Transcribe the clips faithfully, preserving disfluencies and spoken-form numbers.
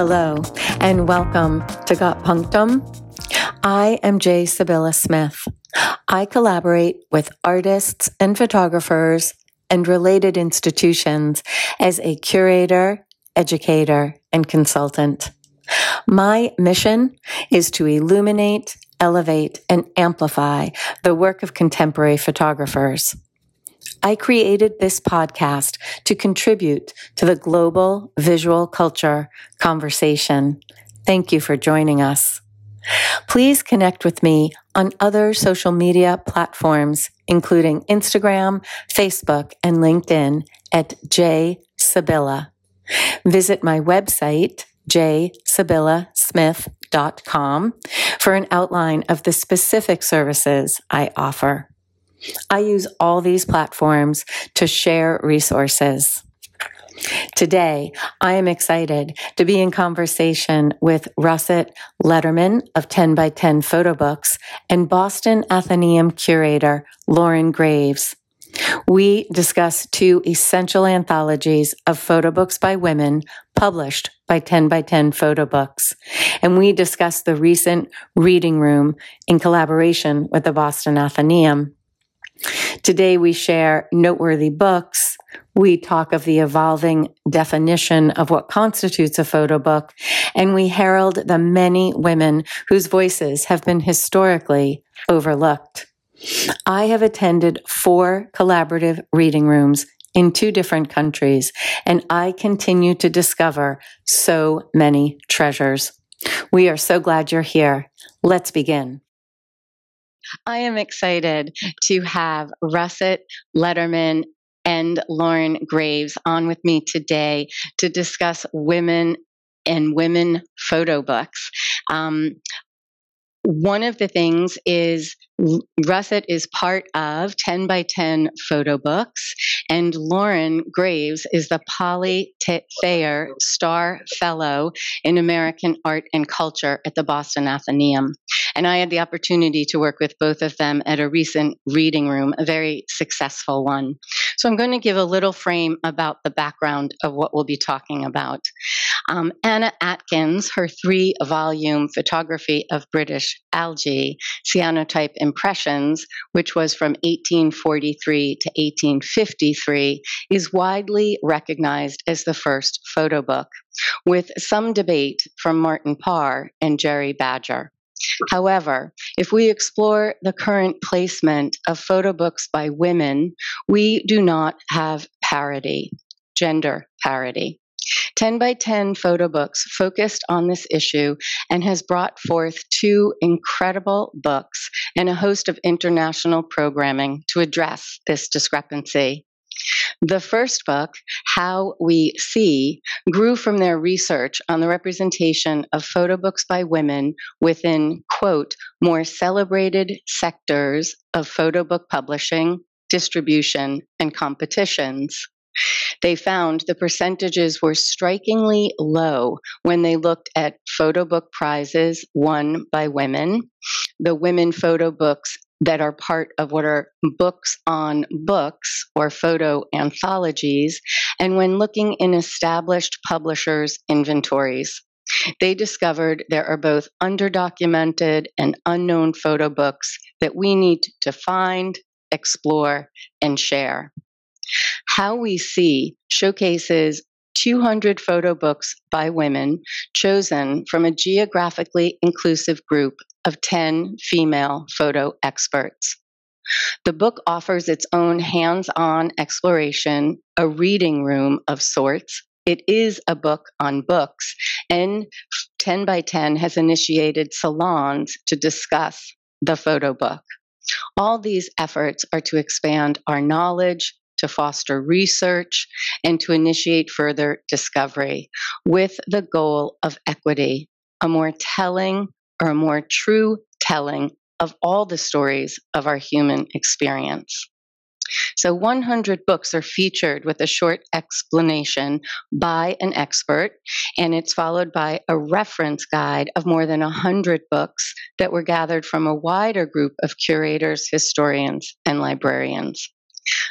Hello, and welcome to Got Punctum. I am Jay Sibylla Smith. I collaborate with artists and photographers and related institutions as a curator, educator, and consultant. My mission is to illuminate, elevate, and amplify the work of contemporary photographers. I created this podcast to contribute to the global visual culture conversation. Thank you for joining us. Please connect with me on other social media platforms, including Instagram, Facebook, and LinkedIn at Jay Sibylla. Visit my website, jay sibylla smith dot com, for an outline of the specific services I offer. I use all these platforms to share resources. Today, I am excited to be in conversation with Russet Lederman of ten by ten Photobooks and Boston Athenaeum curator Lauren Graves. We discuss two essential anthologies of photo books by women published by ten by ten Photobooks, and we discuss the recent Reading Room in collaboration with the Boston Athenaeum. Today we share noteworthy books, we talk of the evolving definition of what constitutes a photo book, and we herald the many women whose voices have been historically overlooked. I have attended four collaborative reading rooms in two different countries, and I continue to discover so many treasures. We are so glad you're here. Let's begin. I am excited to have Russet Lederman and Lauren Graves on with me today to discuss women and women photo books. Um, one of the things is Russet is part of ten by ten Photo Books, and Lauren Graves is the Polly Thayer Star Fellow in American Art and Culture at the Boston Athenaeum. And I had the opportunity to work with both of them at a recent reading room, a very successful one. So I'm going to give a little frame about the background of what we'll be talking about. Um, Anna Atkins, her three-volume Photography of British Algae, Cyanotype Impressions, which was from eighteen forty-three to eighteen fifty-three, is widely recognized as the first photo book, with some debate from Martin Parr and Jerry Badger. However, if we explore the current placement of photo books by women, we do not have parity, gender parity. ten by ten Photo Books focused on this issue and has brought forth two incredible books and a host of international programming to address this discrepancy. The first book, How We See, grew from their research on the representation of photo books by women within, quote, more celebrated sectors of photo book publishing, distribution, and competitions. They found the percentages were strikingly low when they looked at photo book prizes won by women, the women photo books that are part of what are books on books or photo anthologies, and when looking in established publishers' inventories. They discovered there are both underdocumented and unknown photo books that we need to find, explore, and share. How We See showcases two hundred photo books by women chosen from a geographically inclusive group of ten female photo experts. The book offers its own hands-on exploration, a reading room of sorts. It is a book on books, and ten by ten has initiated salons to discuss the photo book. All these efforts are to expand our knowledge, to foster research, and to initiate further discovery with the goal of equity, a more telling or a more true telling of all the stories of our human experience. So one hundred books are featured with a short explanation by an expert, and it's followed by a reference guide of more than one hundred books that were gathered from a wider group of curators, historians, and librarians.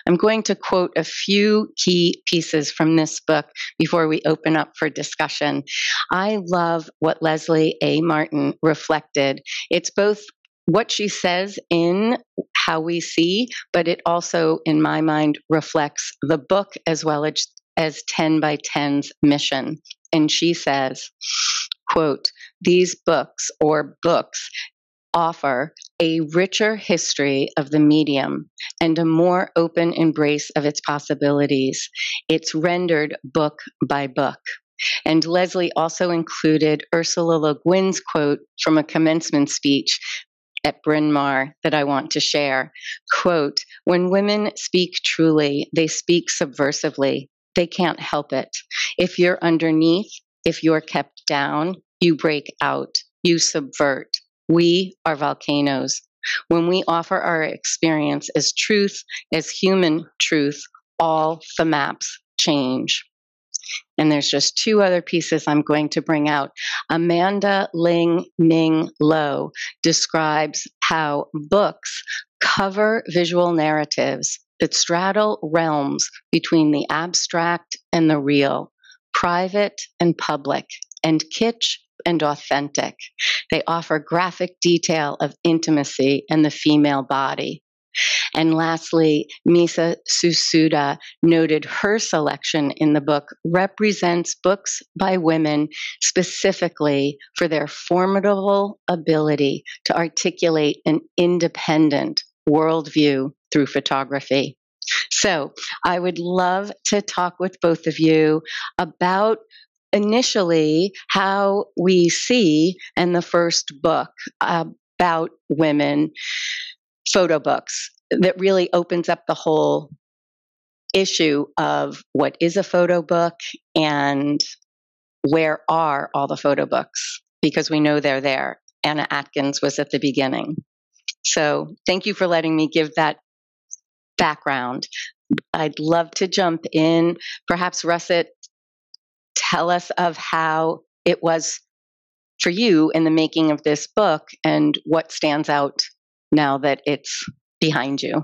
I'm going to quote a few key pieces from this book before we open up for discussion. I love what Leslie A. Martin reflected. It's both what she says in How We See, but it also, in my mind, reflects the book as well as, as ten by ten's mission. And she says, quote, "These books or books offer a richer history of the medium and a more open embrace of its possibilities. It's rendered book by book." And Leslie also included Ursula Le Guin's quote from a commencement speech at Bryn Mawr that I want to share. Quote, "When women speak truly, they speak subversively. They can't help it. If you're underneath, if you're kept down, you break out, you subvert. We are volcanoes. When we offer our experience as truth, as human truth, all the maps change." And there's just two other pieces I'm going to bring out. Amanda Ling Ming Lo describes how books cover visual narratives that straddle realms between the abstract and the real, private and public, and kitsch and authentic. They offer graphic detail of intimacy and the female body. And lastly, Misa Susuda noted her selection in the book represents books by women specifically for their formidable ability to articulate an independent worldview through photography. So I would love to talk with both of you about initially How We See and the first book about women, photo books, that really opens up the whole issue of what is a photo book and where are all the photo books, because we know they're there. Anna Atkins was at the beginning. So thank you for letting me give that background. I'd love to jump in. Perhaps Russet, tell us of how it was for you in the making of this book and what stands out now that it's behind you.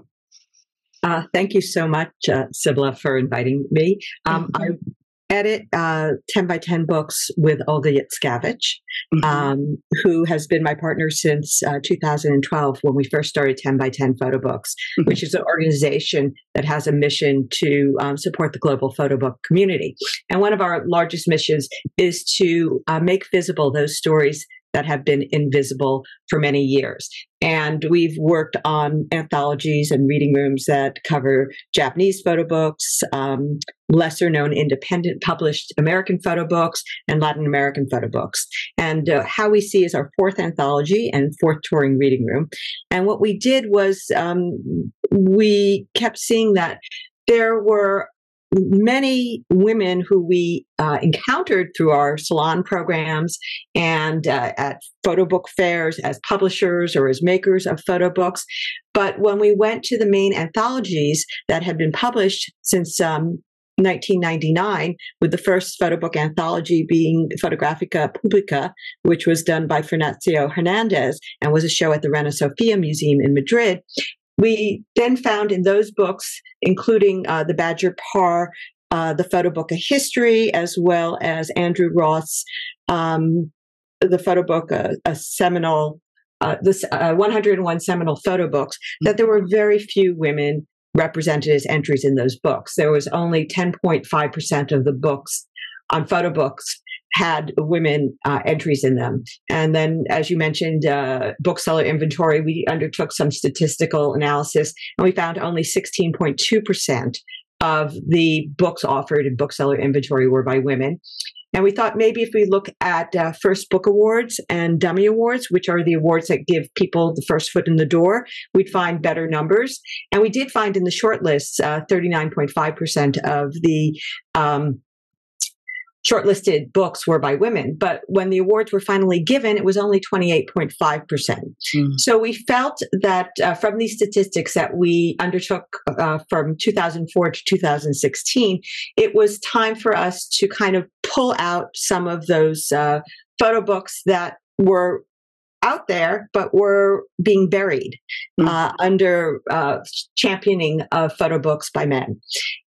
Uh, thank you so much, uh, Sibylla, for inviting me. Um, mm-hmm. I edit uh, ten by ten books with Olga Yitzkavich, mm-hmm. um, who has been my partner since uh, two thousand twelve when we first started ten by ten Photo Books, mm-hmm. which is an organization that has a mission to um, support the global photo book community. And one of our largest missions is to uh, make visible those stories that have been invisible for many years. And we've worked on anthologies and reading rooms that cover Japanese photo books, um, lesser known independent published American photo books, and Latin American photo books. And uh, How We See is our fourth anthology and fourth touring reading room. And what we did was um, we kept seeing that there were many women who we uh, encountered through our salon programs and uh, at photo book fairs as publishers or as makers of photo books. But when we went to the main anthologies that had been published since um, nineteen ninety-nine, with the first photo book anthology being Fotografica Publica, which was done by Fernando Hernandez and was a show at the Reina Sofia Museum in Madrid, we then found in those books, including uh, the Badger Parr, uh, the photo book A History, as well as Andrew Roth's, um, the photo book, a, a seminal, uh, this uh, one hundred one seminal photo books, mm-hmm. that there were very few women represented as entries in those books. There was only ten point five percent of the books on photo books had women uh, entries in them. And then, as you mentioned, uh, bookseller inventory, we undertook some statistical analysis, and we found only sixteen point two percent of the books offered in bookseller inventory were by women. And we thought maybe if we look at uh, First Book Awards and Dummy Awards, which are the awards that give people the first foot in the door, we'd find better numbers. And we did find in the shortlists, uh, thirty-nine point five percent of the um, shortlisted books were by women, but when the awards were finally given, it was only twenty-eight point five percent. Mm-hmm. So we felt that uh, from these statistics that we undertook uh, from two thousand four to two thousand sixteen, it was time for us to kind of pull out some of those uh, photo books that were out there, but were being buried mm-hmm. uh, under uh, championing of photo books by men.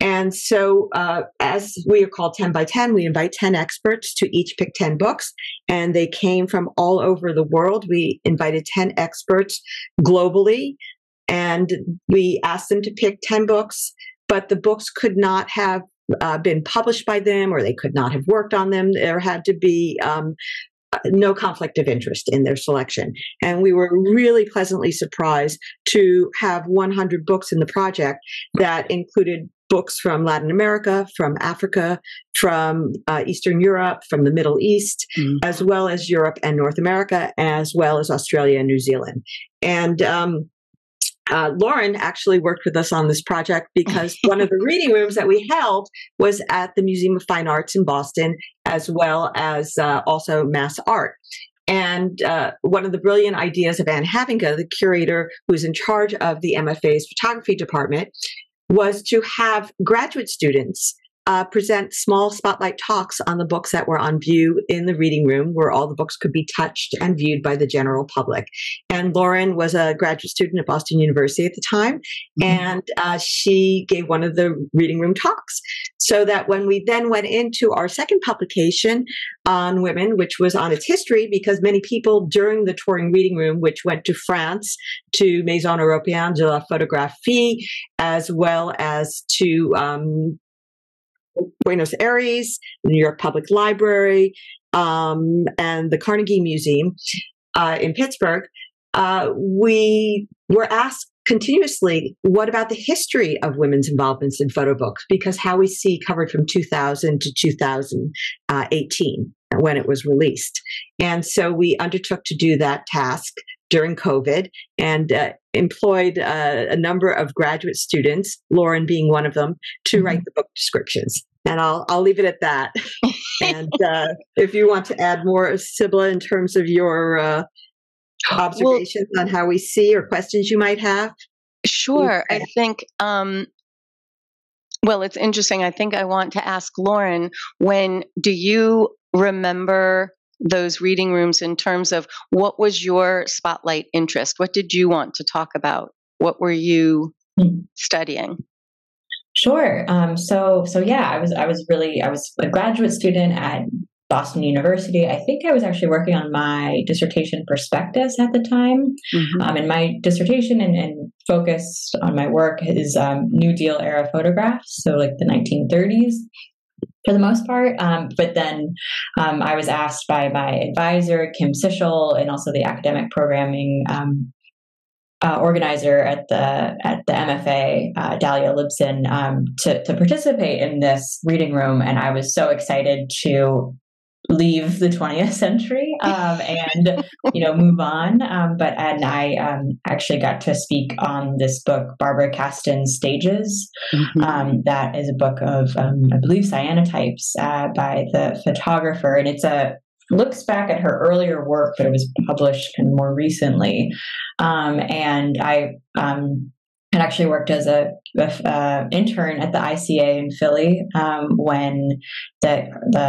And so uh, as we are called ten by ten, we invite ten experts to each pick ten books, and they came from all over the world. We invited ten experts globally, and we asked them to pick ten books, but the books could not have uh, been published by them, or they could not have worked on them. There had to be um, no conflict of interest in their selection. And we were really pleasantly surprised to have one hundred books in the project that included books from Latin America, from Africa, from uh, Eastern Europe, from the Middle East, mm-hmm. as well as Europe and North America, as well as Australia and New Zealand. And um, uh, Lauren actually worked with us on this project because one of the reading rooms that we held was at the Museum of Fine Arts in Boston, as well as uh, also Mass Art. And uh, one of the brilliant ideas of Anne Havinga, the curator who's in charge of the M F A's photography department, was to have graduate students uh, present small spotlight talks on the books that were on view in the reading room, where all the books could be touched and viewed by the general public. And Lauren was a graduate student at Boston University at the time, mm-hmm. and uh, she gave one of the reading room talks. So that when we then went into our second publication on women, which was on its history, because many people during the touring reading room, which went to France, to Maison Européenne de la Photographie, as well as to um, Buenos Aires, the New York Public Library, um, and the Carnegie Museum uh, in Pittsburgh, uh, we were asked continuously, what about the history of women's involvements in photo books? Because How We See covered from two thousand to two thousand eighteen when it was released. And so we undertook to do that task during COVID, and uh, employed uh, a number of graduate students, Lauren being one of them, to mm-hmm. write the book descriptions. And I'll I'll leave it at that. And uh, if you want to add more, Sibylla, in terms of your Uh, observations well, on How We See, or questions you might have? Sure. I think, um, well, it's interesting. I think I want to ask Lauren, when do you remember those reading rooms in terms of what was your spotlight interest? What did you want to talk about? What were you mm-hmm. studying? Sure. Um, so, so yeah, I was, I was really, I was a graduate student at Boston University. I think I was actually working on my dissertation prospectus at the time. Mm-hmm. Um, and my dissertation and, and focus on my work is um, New Deal era photographs, so like the nineteen thirties for the most part. Um, but then um, I was asked by my advisor, Kim Sichel, and also the academic programming um, Uh, organizer at the at the M F A, uh, Dahlia Libson, um, to to participate in this reading room, and I was so excited to leave the twentieth century um, and you know move on. Um, but and I um, actually got to speak on this book, Barbara Caston's Stages. Mm-hmm. Um, that is a book of um, I believe cyanotypes uh, by the photographer, and it's a looks back at her earlier work, but it was published kind of more recently. Um, and I um, had actually worked as a, a uh, intern at the I C A in Philly um, when the the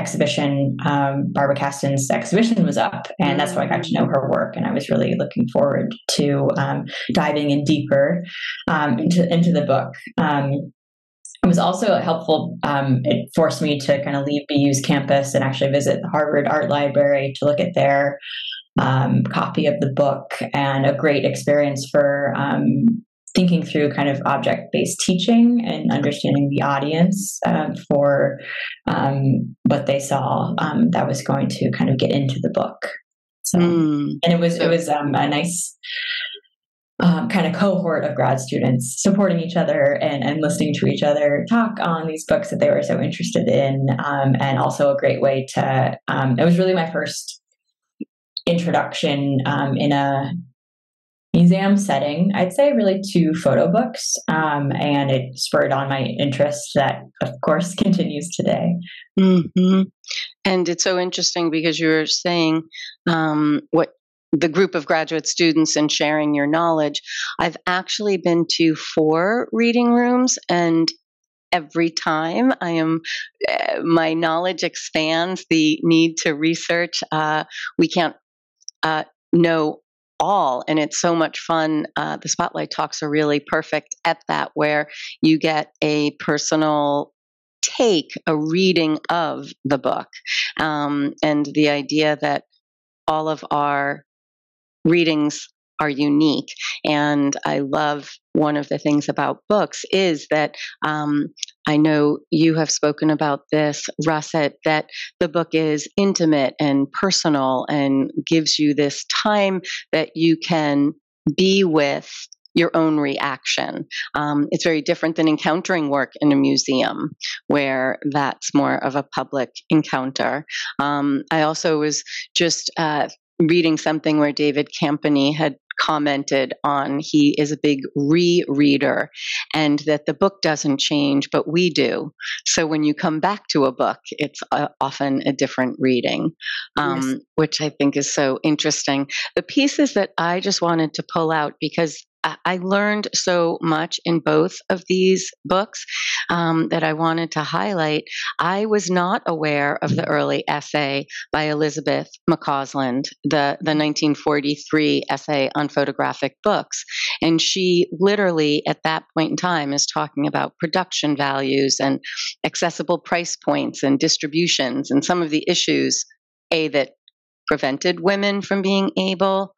exhibition, um, Barbara Caston's exhibition, was up, and that's how I got to know her work. And I was really looking forward to um, diving in deeper um, into into the book. Um, It was also helpful. Um, it forced me to kind of leave B U's campus and actually visit the Harvard Art Library to look at their um, copy of the book, and a great experience for um, thinking through kind of object-based teaching and understanding the audience uh, for um, what they saw um, that was going to kind of get into the book. So, mm. and it was it was um, a nice Um, kind of cohort of grad students supporting each other and, and listening to each other talk on these books that they were so interested in. Um, and also a great way to, um, it was really my first introduction um, in a museum setting, I'd say, really to photo books. Um, and it spurred on my interest that, of course, continues today. Mm-hmm. And it's so interesting because you were saying um, what the group of graduate students and sharing your knowledge. I've actually been to four reading rooms, and every time I am, uh, my knowledge expands, the need to research. Uh, we can't uh, know all. And it's so much fun. Uh, the spotlight talks are really perfect at that, where you get a personal take, a reading of the book. Um, and the idea that all of our readings are unique. And I love one of the things about books is that um, I know you have spoken about this, Russet, that the book is intimate and personal and gives you this time that you can be with your own reaction. Um, it's very different than encountering work in a museum, where that's more of a public encounter. Um, I also was just uh, reading something where David Campany had commented on, he is a big re-reader, and that the book doesn't change, but we do. So when you come back to a book, it's uh, often a different reading, um, yes. which I think is so interesting. The pieces that I just wanted to pull out, because I, I learned so much in both of these books um, that I wanted to highlight. I was not aware of the early essay by Elizabeth McCausland, the, the nineteen forty-three essay on photographic books. And she literally at that point in time is talking about production values and accessible price points and distributions and some of the issues, A, that prevented women from being able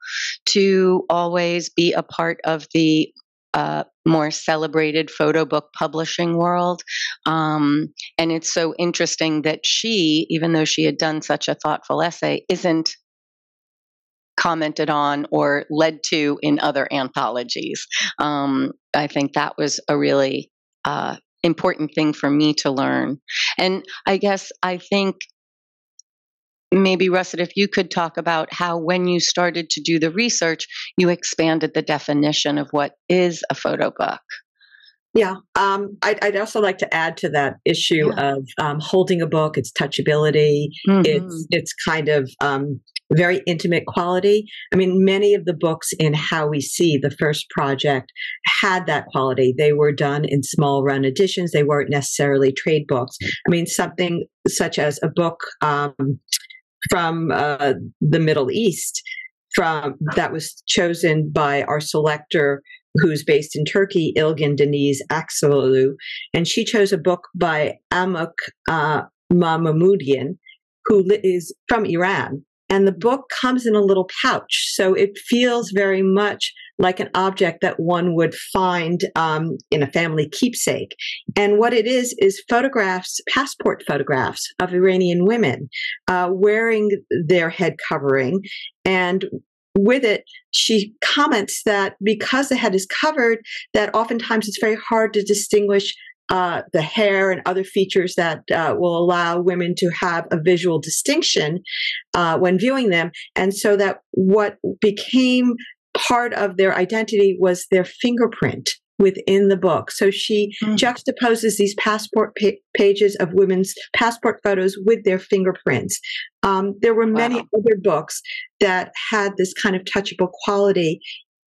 to always be a part of the uh, more celebrated photo book publishing world. Um, and it's so interesting that she, even though she had done such a thoughtful essay, isn't commented on or led to in other anthologies. Um, I think that was a really uh, important thing for me to learn. And I guess I think maybe, Russet, if you could talk about how when you started to do the research, you expanded the definition of what is a photo book. Yeah, um, I'd, I'd also like to add to that issue yeah. of um, holding a book, its touchability, mm-hmm. its, its kind of um, very intimate quality. I mean, many of the books in How We See, the first project, had that quality. They were done in small run editions. They weren't necessarily trade books. I mean, something such as a book um, from uh, the Middle East from that was chosen by our selector, who's based in Turkey, Ilgin Deniz Aksoğlu, and she chose a book by Amuk uh, Mahmoudian, who is from Iran. And the book comes in a little pouch, so it feels very much like an object that one would find um, in a family keepsake. And what it is is photographs, passport photographs of Iranian women uh, wearing their head covering. And with it, she comments that because the head is covered, that oftentimes it's very hard to distinguish uh, the hair and other features that uh, will allow women to have a visual distinction uh, when viewing them. And so that what became part of their identity was their fingerprint within the book. So she mm. juxtaposes these passport pa pages of women's passport photos with their fingerprints. Um, there were many wow. other books that had this kind of touchable quality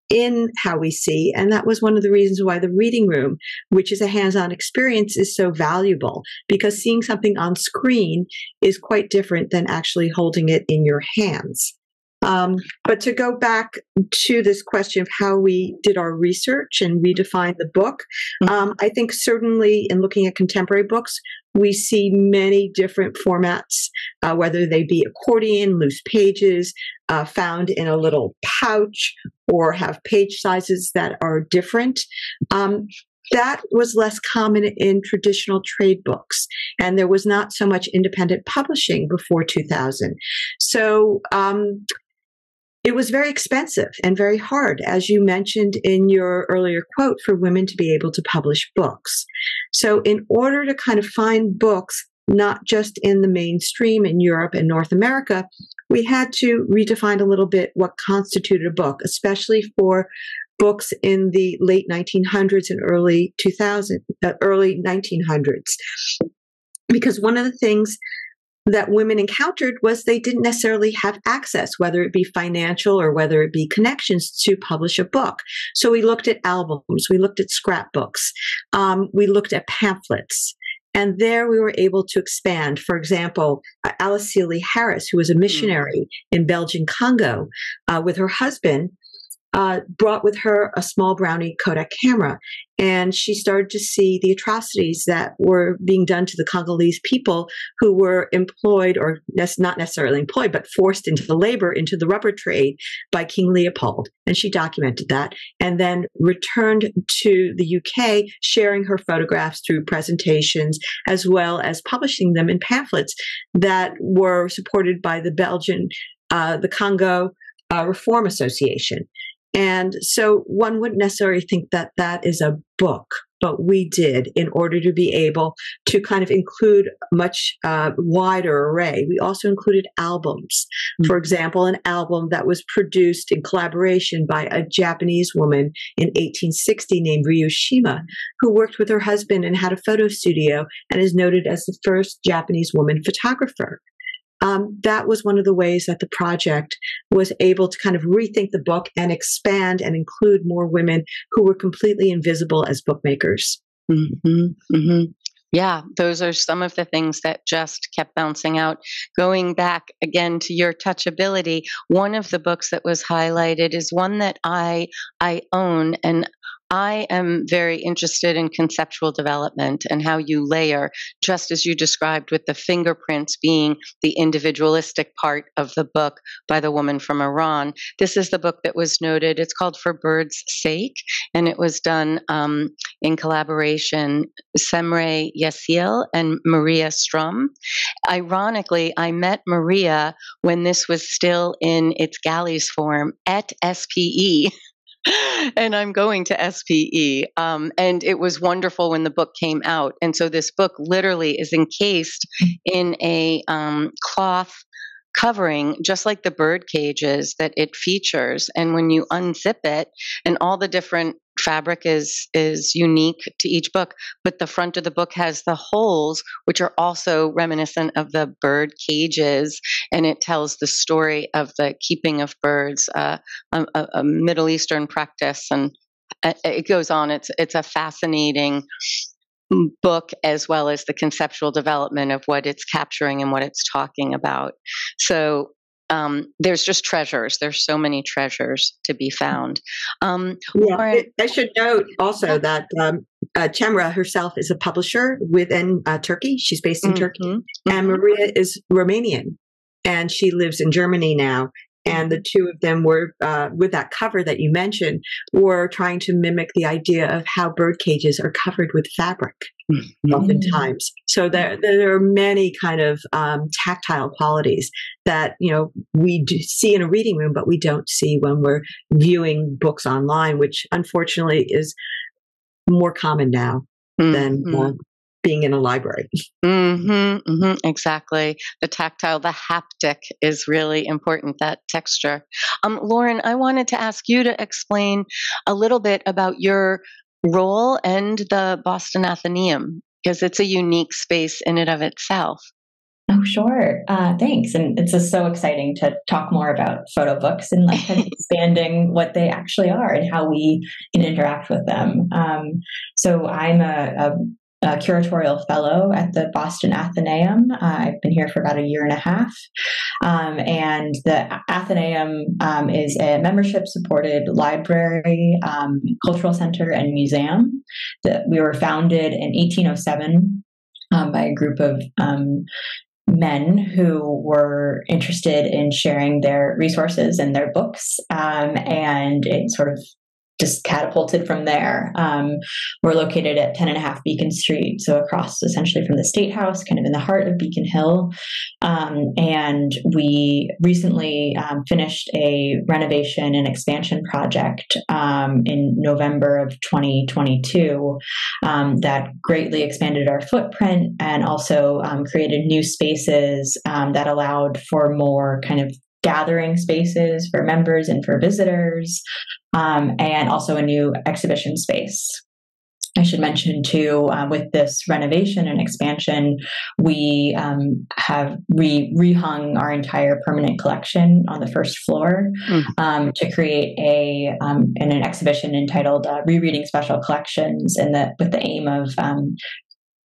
in How We See. And that was one of the reasons why the reading room, which is a hands-on experience, is so valuable, because seeing something on screen is quite different than actually holding it in your hands. Um, but to go back to this question of how we did our research and redefined the book, um, I think certainly in looking at contemporary books, we see many different formats, uh, whether they be accordion, loose pages, uh, found in a little pouch, or have page sizes that are different. Um, That was less common in traditional trade books, and there was not so much independent publishing before two thousand. So um, it was very expensive and very hard, as you mentioned in your earlier quote, for women to be able to publish books. So in order to kind of find books, not just in the mainstream in Europe and North America, we had to redefine a little bit what constituted a book, especially for books in the late nineteen hundreds and early two thousand, uh, early nineteen hundreds. Because one of the things that women encountered was they didn't necessarily have access, whether it be financial or whether it be connections, to publish a book. So we looked at albums, we looked at scrapbooks, um, we looked at pamphlets. And there we were able to expand. For example, uh, Alice Seeley Harris, who was a missionary mm. in Belgian Congo uh, with her husband, uh, brought with her a small Brownie Kodak camera. And she started to see the atrocities that were being done to the Congolese people who were employed, or ne- not necessarily employed, but forced into the labor, into the rubber trade by King Leopold. And she documented that and then returned to the U K, sharing her photographs through presentations, as well as publishing them in pamphlets that were supported by the Belgian, uh, the Congo uh, Reform Association. And so one wouldn't necessarily think that that is a book, but we did in order to be able to kind of include a much uh, wider array. We also included albums. Mm-hmm. For example, an album that was produced in collaboration by a Japanese woman in eighteen sixty named Ryoshima, who worked with her husband and had a photo studio and is noted as the first Japanese woman photographer. Um, that was one of the ways that the project was able to kind of rethink the book and expand and include more women who were completely invisible as bookmakers. Mm-hmm, mm-hmm. Yeah, those are some of the things that just kept bouncing out. Going back again to your touchability, one of the books that was highlighted is one that I I own, and I am very interested in conceptual development and how you layer, just as you described with the fingerprints being the individualistic part of the book by the woman from Iran. This is the book that was noted. It's called For Birds' Sake, and it was done um, in collaboration, Şemra Yeşil and Maria Strum. Ironically, I met Maria when this was still in its galleys form at S P E. And I'm going to S P E. Um, and it was wonderful when the book came out. And so this book literally is encased in a um, cloth covering, just like the bird cages that it features. And when you unzip it, and all the different fabric is is unique to each book, but the front of the book has the holes, which are also reminiscent of the bird cages, and it tells the story of the keeping of birds, uh, a, a Middle Eastern practice, and it goes on. It's it's a fascinating book, as well as the conceptual development of what it's capturing and what it's talking about. So Um, there's just treasures. There's so many treasures to be found. Um, yeah, Lauren, I should note also that um, uh, Şemra herself is a publisher within uh, Turkey. She's based in mm-hmm, Turkey. Mm-hmm. And Maria is Romanian, and she lives in Germany now. And the two of them were, uh, with that cover that you mentioned, were trying to mimic the idea of how bird cages are covered with fabric, mm-hmm. oftentimes. So there, there are many kind of um, tactile qualities that, you know, we do see in a reading room, but we don't see when we're viewing books online, which unfortunately is more common now mm-hmm. than uh, being in a library. Mm-hmm, mm-hmm, exactly. The tactile, the haptic is really important, that texture. Um, Lauren, I wanted to ask you to explain a little bit about your role and the Boston Athenaeum, because it's a unique space in and of itself. Oh, sure. Uh, thanks. And it's just so exciting to talk more about photo books and like expanding what they actually are and how we can interact with them. Um, so I'm a, a a curatorial fellow at the Boston Athenaeum. Uh, I've been here for about a year and a half. Um, and the Athenaeum um, is a membership-supported library, um, cultural center, and museum. The, we were founded in eighteen oh seven um, by a group of um, men who were interested in sharing their resources and their books. Um, and it sort of just catapulted from there. Um, we're located at ten and a half Beacon Street, so across essentially from the State House, kind of in the heart of Beacon Hill. Um, and we recently um, finished a renovation and expansion project um, in November of twenty twenty-two um, that greatly expanded our footprint and also um, created new spaces um, that allowed for more kind of gathering spaces for members and for visitors, um, and also a new exhibition space. I should mention too, uh, with this renovation and expansion, we um, have re- rehung our entire permanent collection on the first floor mm. um, to create a um, in an exhibition entitled uh, "Rereading Special Collections," and that with the aim of um,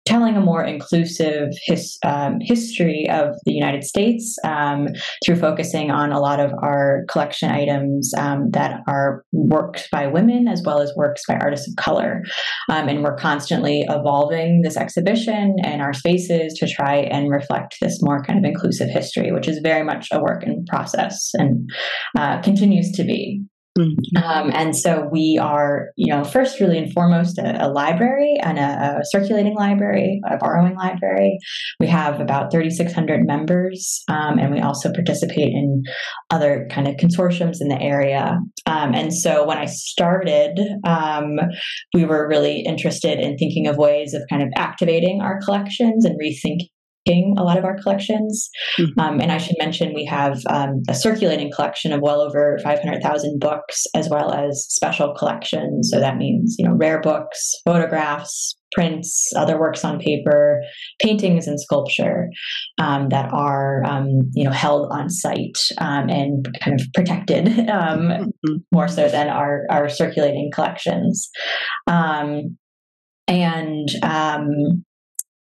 telling a more inclusive his, um, history of the United States um, through focusing on a lot of our collection items um, that are works by women as well as works by artists of color. Um, and we're constantly evolving this exhibition and our spaces to try and reflect this more kind of inclusive history, which is very much a work in process and uh, continues to be. Mm-hmm. Um, and so we are, you know, first, really and foremost, a, a library and a, a circulating library, a borrowing library. We have about thirty-six hundred members, um, and we also participate in other kind of consortiums in the area. Um, and so when I started, um, we were really interested in thinking of ways of kind of activating our collections and rethinking a lot of our collections. Mm-hmm. Um, and I should mention we have um, a circulating collection of well over five hundred thousand books, as well as special collections. So that means, you know, rare books, photographs, prints, other works on paper, paintings and sculpture um, that are, um, you know, held on site um, and kind of protected um, mm-hmm. more so than our, our circulating collections. Um, and um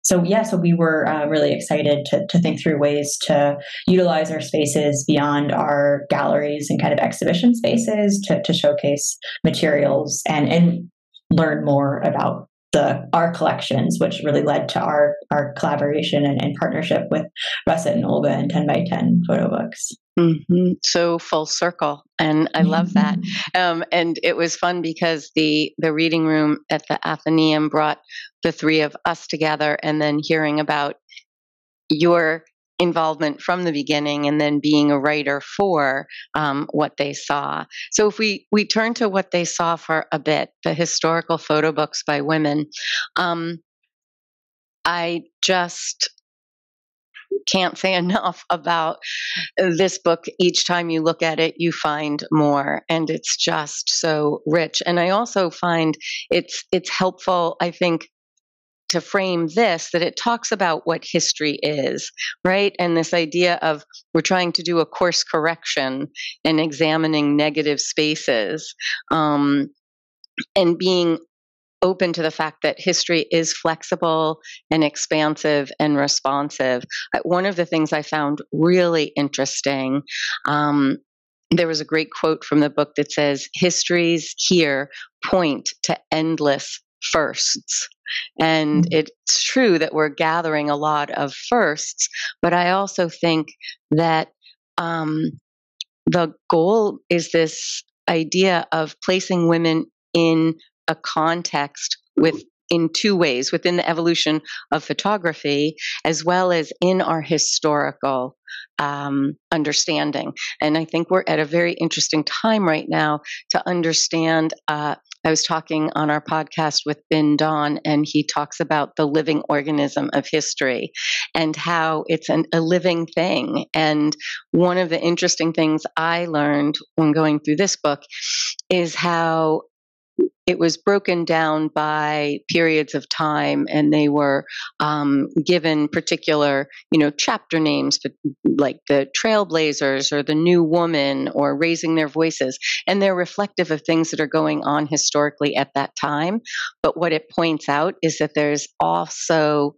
So yeah, so we were uh, really excited to, to think through ways to utilize our spaces beyond our galleries and kind of exhibition spaces to, to showcase materials and, and learn more about the our collections, which really led to our, our collaboration and, and partnership with Russet and Olga and ten by ten Photobooks. Mm-hmm. So full circle. And I mm-hmm. love that. Um, and it was fun because the, the reading room at the Athenaeum brought the three of us together, and then hearing about your involvement from the beginning and then being a writer for um, what they saw. So if we, we turn to what they saw for a bit, the historical photo books by women, um, I just can't say enough about this book. Each time you look at it, you find more, and it's just so rich. And I also find it's it's helpful, I think, to frame this, that it talks about what history is, right? And this idea of we're trying to do a course correction and examining negative spaces, um, and being open to the fact that history is flexible and expansive and responsive. One of the things I found really interesting, um, there was a great quote from the book that says, "Histories here point to endless firsts." And it's true that we're gathering a lot of firsts, but I also think that um, the goal is this idea of placing women in a context with in two ways, within the evolution of photography, as well as in our historical um, understanding. And I think we're at a very interesting time right now to understand. Uh, I was talking on our podcast with Ben Don, and he talks about the living organism of history and how it's an, a living thing. And one of the interesting things I learned when going through this book is how it was broken down by periods of time, and they were um, given particular, you know, chapter names, but like the Trailblazers or the New Woman or Raising Their Voices, and they're reflective of things that are going on historically at that time. But what it points out is that there's also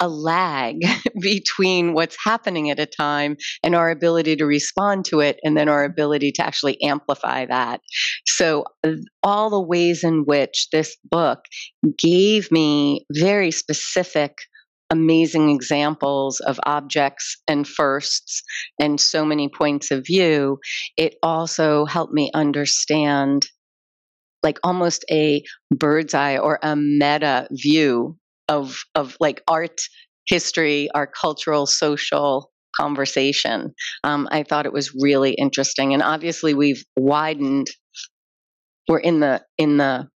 a lag between what's happening at a time and our ability to respond to it, and then our ability to actually amplify that. So all the ways in which this book gave me very specific, amazing examples of objects and firsts and so many points of view, it also helped me understand like almost a bird's eye or a meta view of of like art, history, our cultural, social conversation. Um, I thought it was really interesting. And obviously we've widened, we're in the in the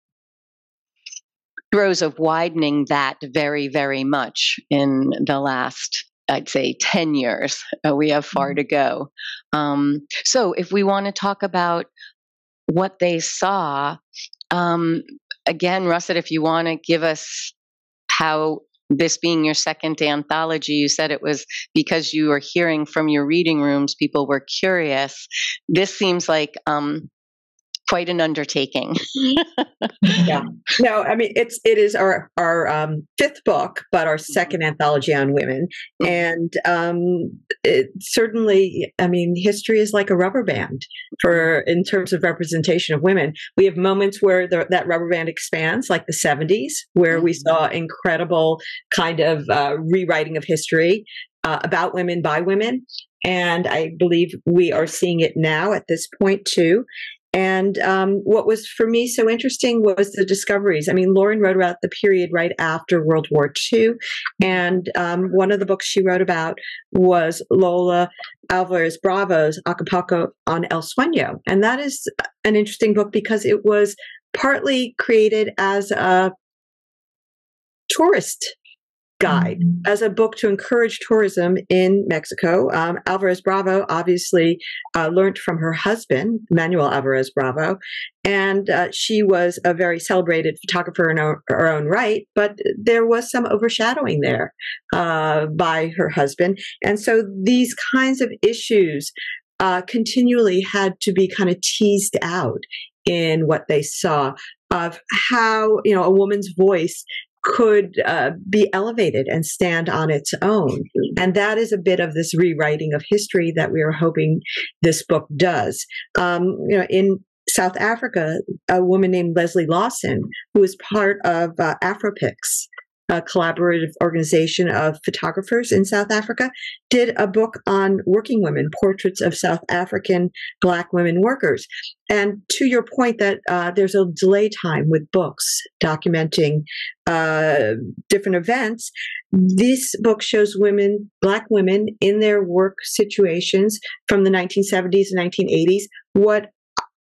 throes of widening that very, very much in the last, I'd say, ten years. Uh, we have far to go. Um, so if we want to talk about what they saw, um, again, Russet, if you want to give us how this being your second anthology, you said it was because you were hearing from your reading rooms, people were curious. This seems like um, quite an undertaking. Yeah. No, I mean, it's, it is our, our um, fifth book, but our second anthology on women. And um, it certainly, I mean, history is like a rubber band for, in terms of representation of women. We have moments where the, that rubber band expands, like the seventies, where mm-hmm. we saw incredible kind of uh, rewriting of history uh, about women by women. And I believe we are seeing it now at this point, too. And um, what was for me so interesting was the discoveries. I mean, Lauren wrote about the period right after World War Two. And um, one of the books she wrote about was Lola Alvarez Bravo's Acapulco on El Sueño. And that is an interesting book because it was partly created as a tourist guide, as a book to encourage tourism in Mexico. Um, Alvarez Bravo obviously uh, learned from her husband, Manuel Alvarez Bravo, and uh, she was a very celebrated photographer in her, her own right, but there was some overshadowing there uh, by her husband. And so these kinds of issues uh, continually had to be kind of teased out in what they saw of how, you know, a woman's voice could uh, be elevated and stand on its own. And that is a bit of this rewriting of history that we are hoping this book does. Um, you know, in South Africa, a woman named Leslie Lawson, who is part of uh, AfroPix, a collaborative organization of photographers in South Africa, did a book on working women, portraits of South African Black women workers. And to your point that uh, there's a delay time with books documenting uh, different events, this book shows women, Black women, in their work situations from the nineteen seventies and nineteen eighties. What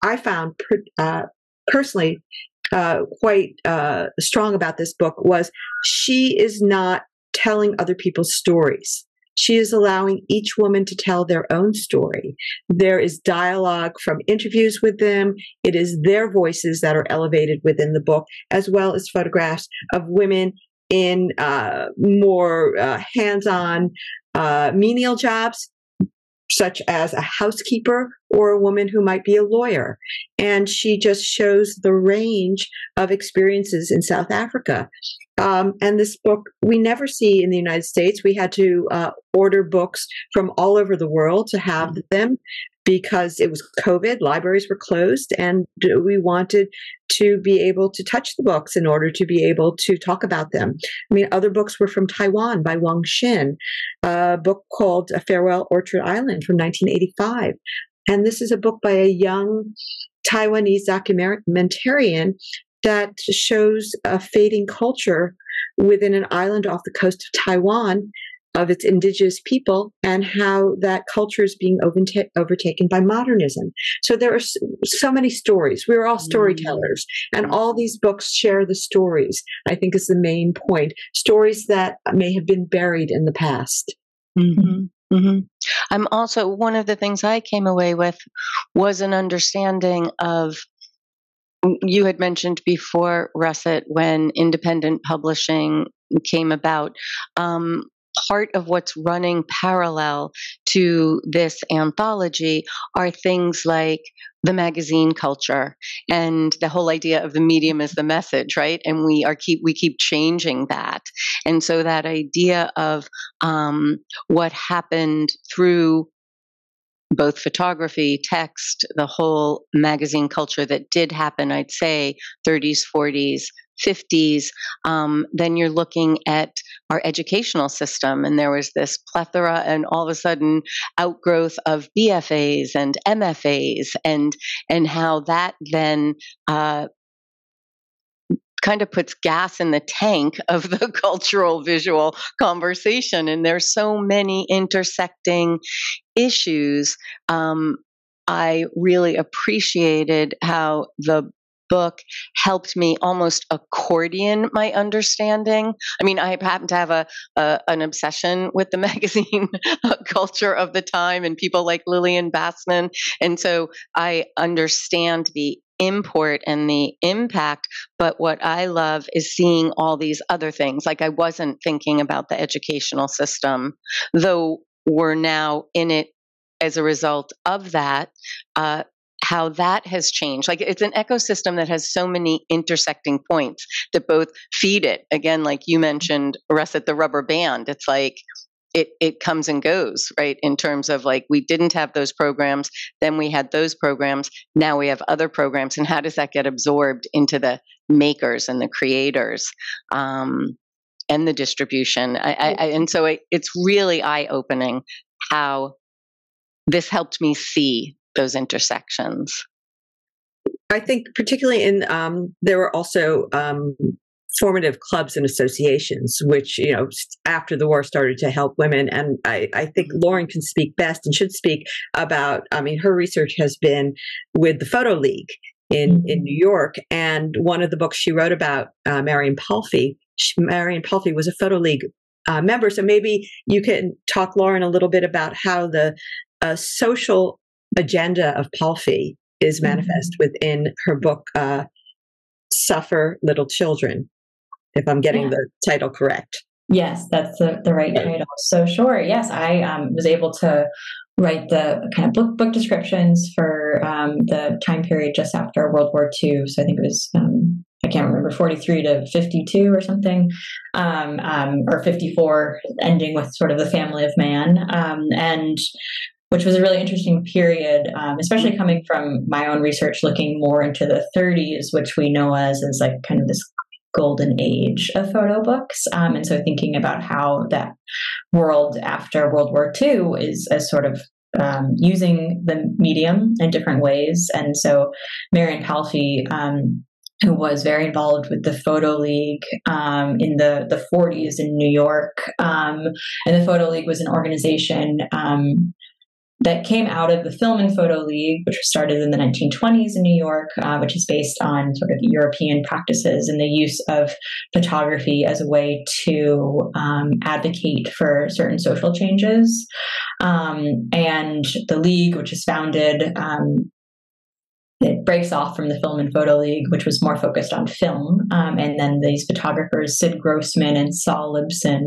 I found per- uh, personally Uh, quite uh, strong about this book was she is not telling other people's stories. She is allowing each woman to tell their own story. There is dialogue from interviews with them. It is their voices that are elevated within the book, as well as photographs of women in uh, more uh, hands-on uh, menial jobs, such as a housekeeper or a woman who might be a lawyer. And she just shows the range of experiences in South Africa. Um, and this book we never see in the United States. We had to uh, order books from all over the world to have them because it was COVID, libraries were closed, and we wanted to be able to touch the books in order to be able to talk about them. I mean, other books were from Taiwan by Wang Xin, a book called A Farewell Orchard Island from nineteen eighty-five. And this is a book by a young Taiwanese documentarian that shows a fading culture within an island off the coast of Taiwan of its indigenous people and how that culture is being overta- overtaken by modernism. So there are so, so many stories. We're all storytellers, and all these books share the stories, I think, is the main point. Stories that may have been buried in the past. Mm-hmm. Mm-hmm. I'm also, one of the things I came away with was an understanding of, you had mentioned before, Russet, when independent publishing came about, um, part of what's running parallel to this anthology are things like the magazine culture and the whole idea of the medium is the message, right? And we are keep we keep changing that. And so that idea of um, what happened through both photography, text, the whole magazine culture that did happen, I'd say thirties, forties, fifties, um, then you're looking at our educational system. And there was this plethora and all of a sudden outgrowth of B F As and M F As and, and how that then, uh, kind of puts gas in the tank of the cultural visual conversation. And there's so many intersecting issues. Um, I really appreciated how the book helped me almost accordion my understanding. I mean, I happen to have a, a an obsession with the magazine culture of the time and people like Lillian Bassman. And so I understand the import and the impact, but what I love is seeing all these other things. Like I wasn't thinking about the educational system, though we're now in it as a result of that, uh, how that has changed. Like, it's an ecosystem that has so many intersecting points that both feed it. Again, like you mentioned, Russet, the rubber band. It's like it it comes and goes, right? In terms of like, we didn't have those programs, then we had those programs, now we have other programs. And how does that get absorbed into the makers and the creators? Um, and the distribution. I, I, I, and so it, it's really eye-opening how this helped me see those intersections. I think particularly in, um, there were also um, formative clubs and associations, which, you know, after the war started to help women. And I, I think Lauren can speak best and should speak about, I mean, her research has been with the Photo League in, in New York. And one of the books she wrote about, uh, Marion Palfi, Marion Palfi was a Photo League uh, member. So maybe you can talk, Lauren, a little bit about how the uh, social agenda of Palfi is manifest mm-hmm. within her book, uh, Suffer, Little Children, if I'm getting yeah. the title correct. Yes, that's the, the right yeah. title. So sure, yes, I um, was able to write the kind of book, book descriptions for um, the time period just after World War Two. So I think it was... Um, I can't remember, forty-three to fifty-two or something, um, um, or fifty-four, ending with sort of the family of man, um, and which was a really interesting period, um, especially coming from my own research, looking more into the thirties, which we know as is like kind of this golden age of photo books. Um, and so thinking about how that world after World War Two is a sort of um, using the medium in different ways. And so Marion Palfi, um, who was very involved with the Photo League um, in the, the forties in New York. Um, and the Photo League was an organization um, that came out of the Film and Photo League, which was started in the nineteen twenties in New York, uh, which is based on sort of European practices and the use of photography as a way to um, advocate for certain social changes. Um, and the league, which is founded um, it breaks off from the Film and Photo League, which was more focused on film. Um, and then these photographers, Sid Grossman and Saul Libson,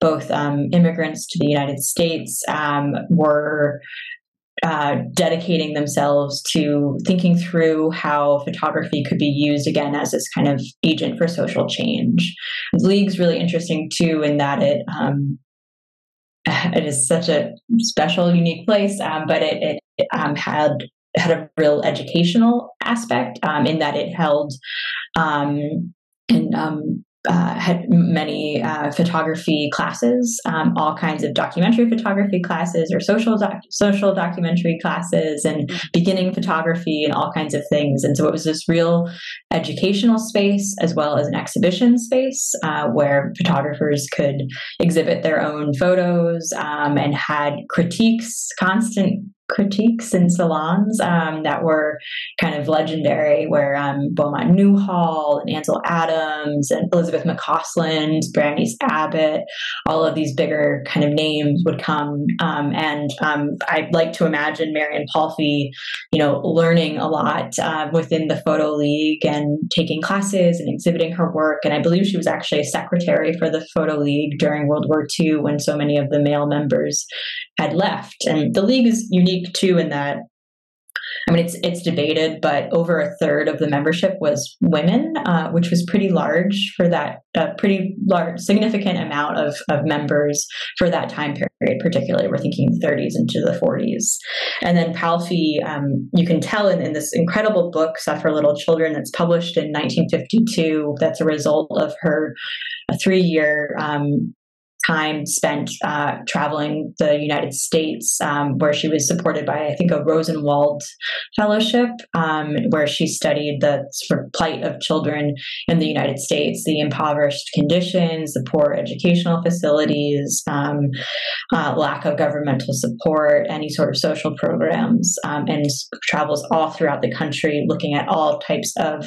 both um, immigrants to the United States, um, were uh, dedicating themselves to thinking through how photography could be used, again, as this kind of agent for social change. The league's really interesting, too, in that it um, it is such a special, unique place, um, but it, it um, had... had a real educational aspect um, in that it held um, and um, uh, had many uh, photography classes, um, all kinds of documentary photography classes or social doc- social documentary classes and beginning photography and all kinds of things. And so it was this real educational space as well as an exhibition space uh, where photographers could exhibit their own photos um, and had critiques, constant critiques in salons um, that were kind of legendary, where um, Beaumont Newhall and Ansel Adams and Elizabeth McCausland, Bernice Abbott, all of these bigger kind of names would come. Um, and um, I'd like to imagine Marion Palfi, you know, learning a lot uh, within the Photo League and taking classes and exhibiting her work. And I believe she was actually a secretary for the Photo League during World War Two when so many of the male members had left. And the league is unique too in that, I mean, it's it's debated, but over a third of the membership was women, uh, which was pretty large for that, a pretty large, significant amount of, of members for that time period, particularly. We're thinking thirties into the forties. And then Palfi, um, you can tell in, in this incredible book, Suffer Little Children, that's published in nineteen fifty-two, that's a result of her a three-year um time spent uh, traveling the United States, um, where she was supported by, I think, a Rosenwald Fellowship, um, where she studied the sort of plight of children in the United States, the impoverished conditions, the poor educational facilities, um, uh, lack of governmental support, any sort of social programs, um, and travels all throughout the country, looking at all types of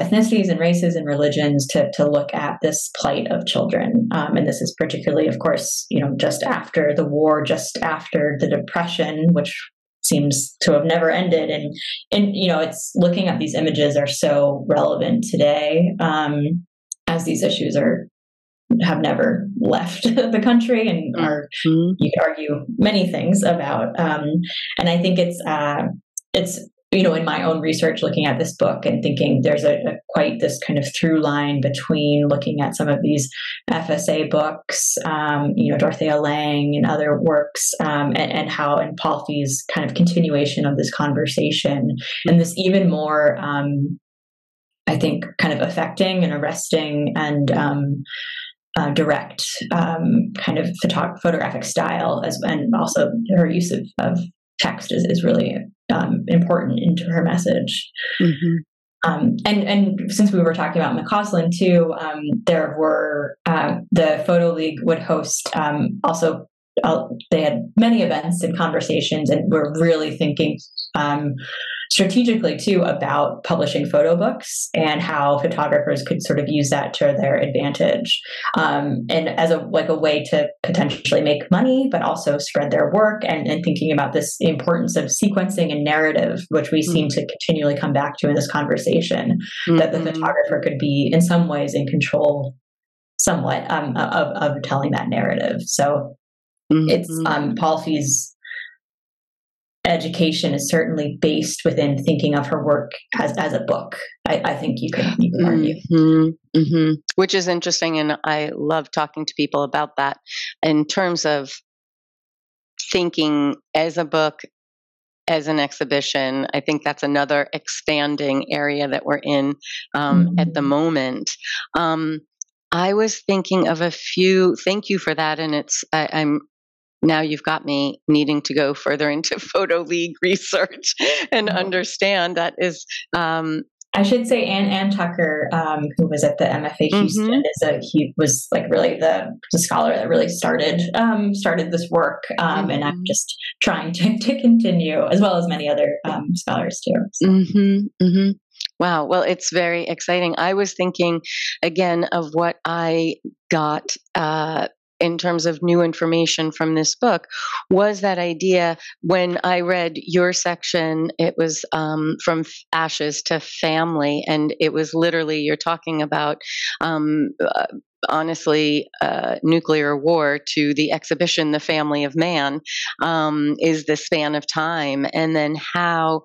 ethnicities and races and religions to, to look at this plight of children. Um, and this is particularly Particularly, of course, you know, just after the war, just after the Depression, which seems to have never ended. And, and you know, it's looking at these images are so relevant today um, as these issues are have never left the country and are, mm-hmm. you could argue many things about. Um, and I think it's uh, it's you know, in my own research, looking at this book and thinking there's a, a quite this kind of through line between looking at some of these F S A books, um, you know, Dorothea Lange and other works, um, and, and how in Palfi's kind of continuation of this conversation, and this even more, um, I think, kind of affecting and arresting and um, uh, direct um, kind of photog- photographic style, as and also her use of, of text is, is really Um, important into her message. Mm-hmm. um, and and since we were talking about McCausland too, um, there were uh, the Photo League would host um, also uh, they had many events and conversations, and were really thinking um, strategically too about publishing photo books and how photographers could sort of use that to their advantage, um, and as a like a way to potentially make money, but also spread their work, and, and thinking about this importance of sequencing and narrative, which we mm-hmm. seem to continually come back to in this conversation, mm-hmm. that the photographer could be in some ways in control somewhat um, of, of telling that narrative. So mm-hmm. it's um, Palfi's education is certainly based within thinking of her work as, as a book. I, I think you could, you could argue. Mm-hmm. Mm-hmm. Which is interesting. And I love talking to people about that in terms of thinking as a book, as an exhibition. I think that's another expanding area that we're in um, mm-hmm. at the moment. Um, I was thinking of a few, thank you for that. And it's, I, I'm, now you've got me needing to go further into Photo League research and understand that is. Um, I should say Ann Ann Tucker, um, who was at the M F A Houston, mm-hmm. is a he was like really the, the scholar that really started um, started this work, um, mm-hmm. and I'm just trying to, to continue, as well as many other um, scholars too. So. Mm-hmm, mm-hmm. Wow. Well, it's very exciting. I was thinking again of what I got. Uh, in terms of new information from this book, was that idea when I read your section, it was um, from ashes to family. And it was literally, you're talking about, um, uh, honestly, uh, nuclear war to the exhibition, The Family of Man, um, is the span of time. And then how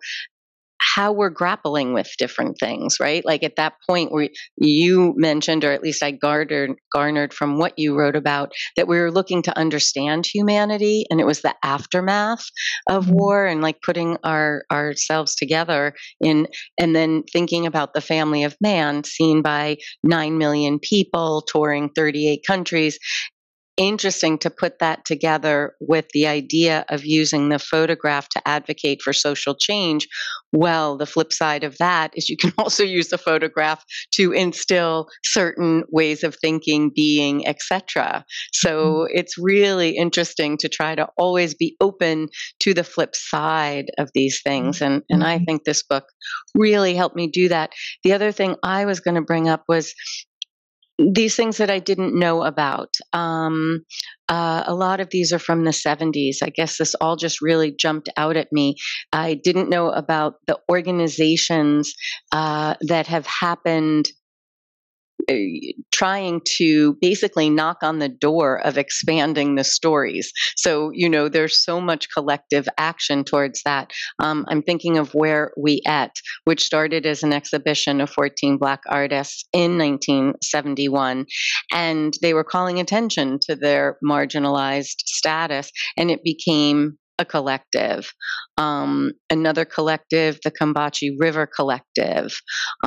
how we're grappling with different things, right? Like at that point where you mentioned, or at least I garnered, garnered from what you wrote about, that we were looking to understand humanity, and it was the aftermath of war and like putting our ourselves together in, and then thinking about the family of man seen by nine million people touring thirty-eight countries. Interesting to put that together with the idea of using the photograph to advocate for social change. Well, the flip side of that is you can also use the photograph to instill certain ways of thinking, being, et cetera. So mm-hmm. it's really interesting to try to always be open to the flip side of these things. And, and I think this book really helped me do that. The other thing I was going to bring up was these things that I didn't know about. Um, uh, a lot of these are from the seventies. I guess this all just really jumped out at me. I didn't know about the organizations uh, that have happened trying to basically knock on the door of expanding the stories. So, you know, there's so much collective action towards that. Um, I'm thinking of Where We At, which started as an exhibition of fourteen Black artists in nineteen seventy-one. And they were calling attention to their marginalized status, and it became a collective. Um, another collective, the Cambachi River Collective.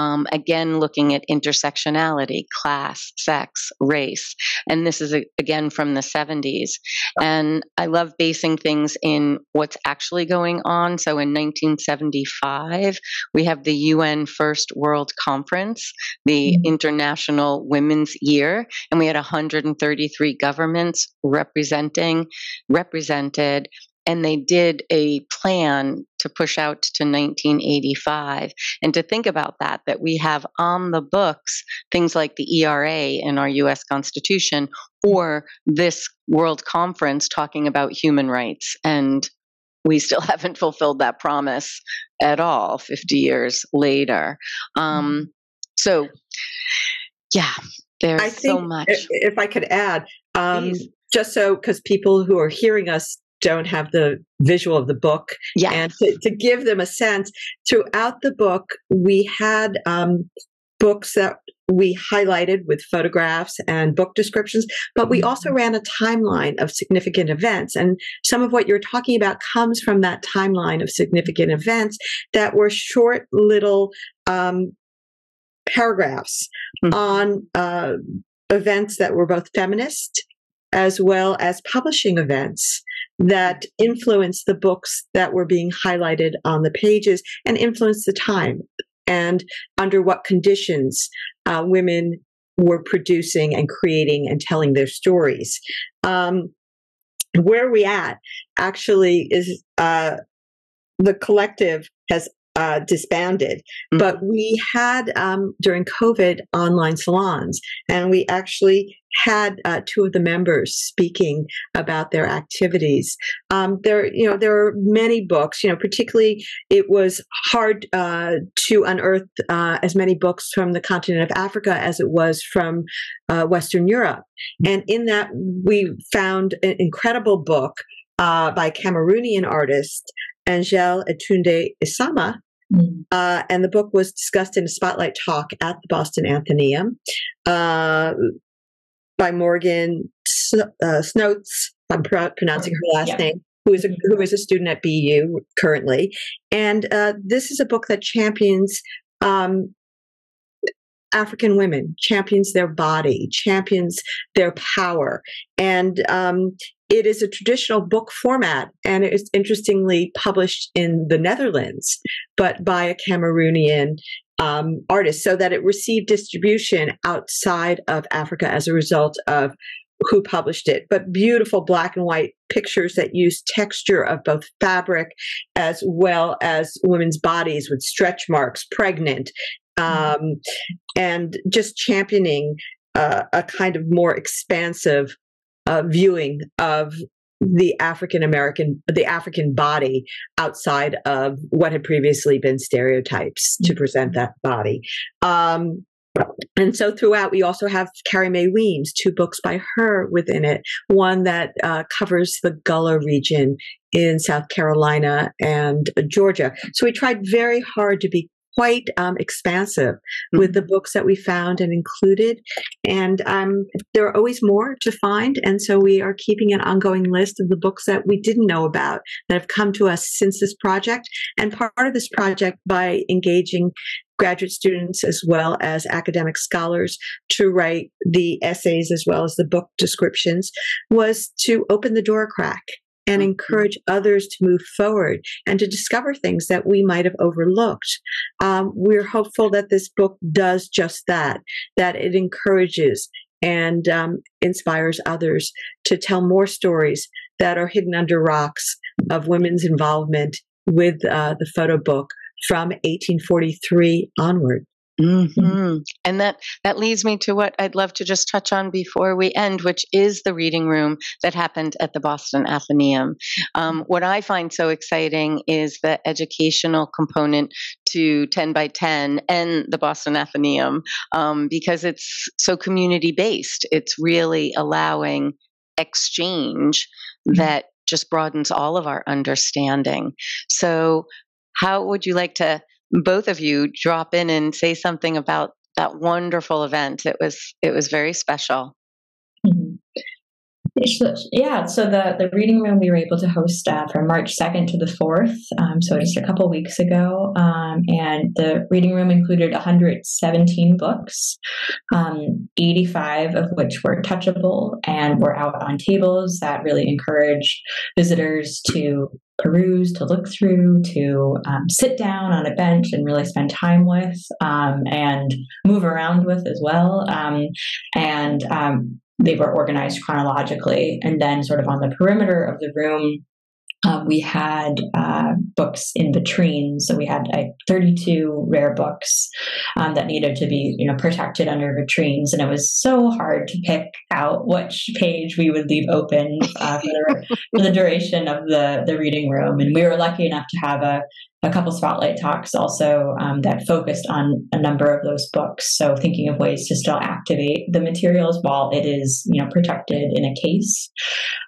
Um, again, looking at intersectionality, class, sex, race. And this is, a, again, from the seventies. And I love basing things in what's actually going on. So in nineteen seventy-five, we have the U N First World Conference, the mm-hmm. International Women's Year. And we had one hundred thirty-three governments representing, represented, and they did a plan to push out to nineteen eighty-five. And to think about that, that we have on the books things like the E R A in our U S Constitution, or this World Conference talking about human rights. And we still haven't fulfilled that promise at all fifty years later. Um, so, yeah, there's I think so much. If I could add, um, just so, because people who are hearing us don't have the visual of the book. Yeah. And to, to give them a sense, throughout the book, we had um, books that we highlighted with photographs and book descriptions, but we also ran a timeline of significant events. And some of what you're talking about comes from that timeline of significant events that were short little um, paragraphs mm-hmm. on uh, events that were both feminist as well as publishing events that influenced the books that were being highlighted on the pages and influenced the time and under what conditions uh, women were producing and creating and telling their stories. Um, where we at actually is uh, the collective has uh, disbanded, mm-hmm. but we had um, during COVID online salons, and we actually had uh, two of the members speaking about their activities. Um, there, you know, there are many books. You know, particularly it was hard uh, to unearth uh, as many books from the continent of Africa as it was from uh, Western Europe. And in that, we found an incredible book uh, by Cameroonian artist Angel Etunde Isama. Uh, and the book was discussed in a spotlight talk at the Boston Athenaeum. Uh, by Morgan uh, Snotz, I'm pro- pronouncing her last yeah. name, who is a, who is a student at B U currently. And uh, this is a book that champions um, African women, champions their body, champions their power. And um, it is a traditional book format, and it is interestingly published in the Netherlands, but by a Cameroonian Um, artists, so that it received distribution outside of Africa as a result of who published it. But beautiful black and white pictures that use texture of both fabric as well as women's bodies with stretch marks, pregnant, um, mm-hmm. and just championing uh, a kind of more expansive uh, viewing of the African American, the African body outside of what had previously been stereotypes to present that body. Um, and so throughout, we also have Carrie Mae Weems, two books by her within it, one that uh, covers the Gullah region in South Carolina and Georgia. So we tried very hard to be quite um, expansive mm-hmm. with the books that we found and included. And um, there are always more to find. And so we are keeping an ongoing list of the books that we didn't know about that have come to us since this project. And part of this project by engaging graduate students as well as academic scholars to write the essays as well as the book descriptions was to open the door a crack and encourage others to move forward and to discover things that we might have overlooked. Um, we're hopeful that this book does just that, that it encourages and um, inspires others to tell more stories that are hidden under rocks of women's involvement with uh, the photo book from eighteen forty-three onward. Mm-hmm. And that, that leads me to what I'd love to just touch on before we end, which is the reading room that happened at the Boston Athenaeum. Um, what I find so exciting is the educational component to ten by ten and the Boston Athenaeum, um, because it's so community-based. It's really allowing exchange mm-hmm. that just broadens all of our understanding. So how would you like to both of you drop in and say something about that wonderful event? It was it was very special. Mm-hmm. Yeah, so the, the reading room we were able to host uh, from March second to the fourth, um, so just a couple weeks ago, um, and the reading room included one hundred seventeen books, um, eighty-five of which were touchable and were out on tables that really encouraged visitors to peruse, to look through, to um, sit down on a bench and really spend time with um, and move around with as well. Um, and um, they were organized chronologically. And then sort of on the perimeter of the room, Um, we had uh, books in between. So we had uh, thirty-two rare books um, that needed to be, you know, protected under vitrines. And it was so hard to pick out which page we would leave open uh, for, the, for the duration of the, the reading room. And we were lucky enough to have a a couple spotlight talks also um, that focused on a number of those books. So thinking of ways to still activate the materials while it is, you know, protected in a case.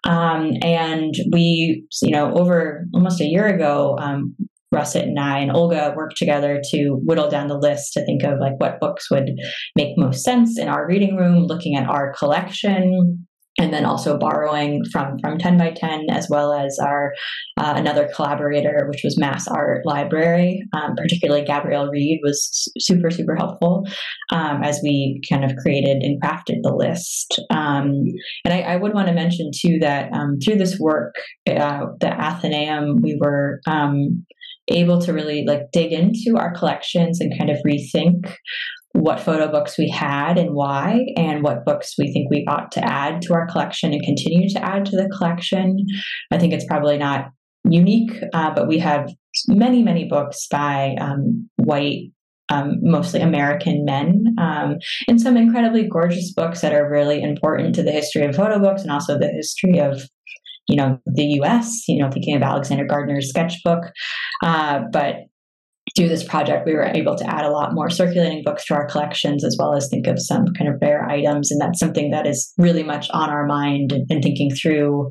Um, and we, you know, over almost a year ago, um, Russet and I and Olga worked together to whittle down the list to think of like what books would make most sense in our reading room, looking at our collection, and then also borrowing from from ten by ten, as well as our uh, another collaborator, which was Mass Art Library. Um, particularly Gabrielle Reed was super, super helpful um, as we kind of created and crafted the list. Um, and I, I would want to mention, too, that um, through this work, uh, the Athenaeum, we were um, able to really like dig into our collections and kind of rethink what photo books we had and why, and what books we think we ought to add to our collection and continue to add to the collection. I think it's probably not unique, uh, but we have many, many books by um, white, um, mostly American men, um, and some incredibly gorgeous books that are really important to the history of photo books and also the history of, you know, the U S, you know, thinking of Alexander Gardner's sketchbook. Uh, but through this project, we were able to add a lot more circulating books to our collections, as well as think of some kind of rare items. And that's something that is really much on our mind and, and thinking through,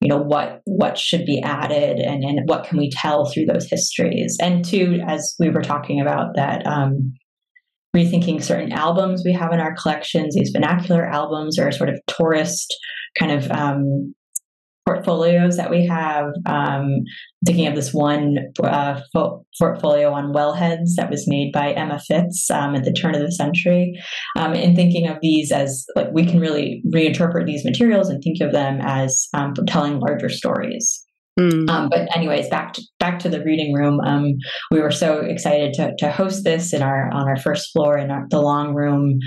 you know, what what should be added and, and what can we tell through those histories. And two, as we were talking about that, um, rethinking certain albums we have in our collections, these vernacular albums are sort of tourist kind of um portfolios that we have. Um, thinking of this one uh, fo- portfolio on wellheads that was made by Emma Fitz um, at the turn of the century, um, and thinking of these as like we can really reinterpret these materials and think of them as um, telling larger stories. Mm. Um, but anyways, back to, back to the reading room. Um, we were so excited to, to host this in our, on our first floor in our, the long room.